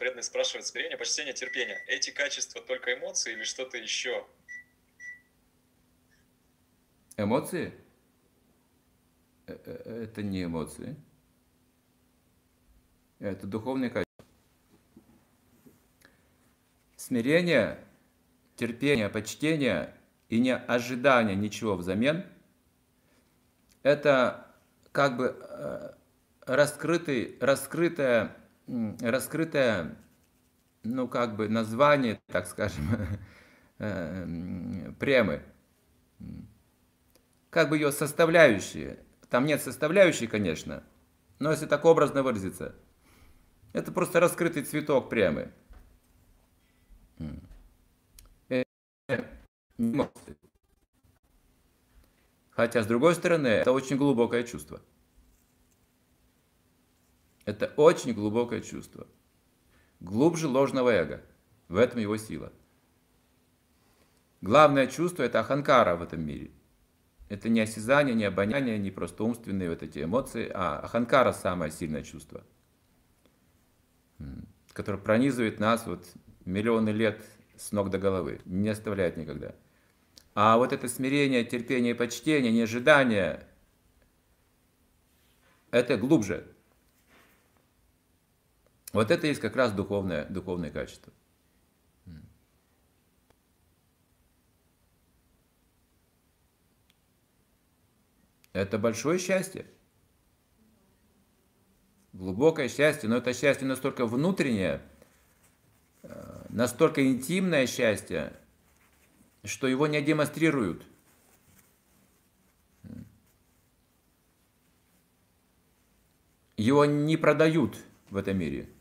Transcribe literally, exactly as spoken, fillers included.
преданный спрашивает: смирение, почтение, терпение. Эти качества только эмоции или что-то еще? Эмоции? Это не эмоции. Это духовные качества. Смирение, терпение, почтение и не ожидание ничего взамен – это как бы раскрытый, раскрытое, раскрытое, ну как бы название, так скажем, премы. Как бы ее составляющие. Там нет составляющей, конечно, но если так образно выразиться, это просто раскрытый цветок премы. Хотя, с другой стороны, это очень глубокое чувство. Это очень глубокое чувство. Глубже ложного эго. В этом его сила. Главное чувство – это аханкара в этом мире. Это не осязание, не обоняние, не просто умственные вот эти эмоции, а аханкара – самое сильное чувство, которое пронизывает нас вот миллионы лет с ног до головы, не оставляет никогда. А вот это смирение, терпение, почтение, неожидание – это глубже. Вот это есть как раз духовное, духовное качество. Это большое счастье, глубокое счастье, но это счастье настолько внутреннее, настолько интимное счастье, что его не демонстрируют. Его не продают в этом мире.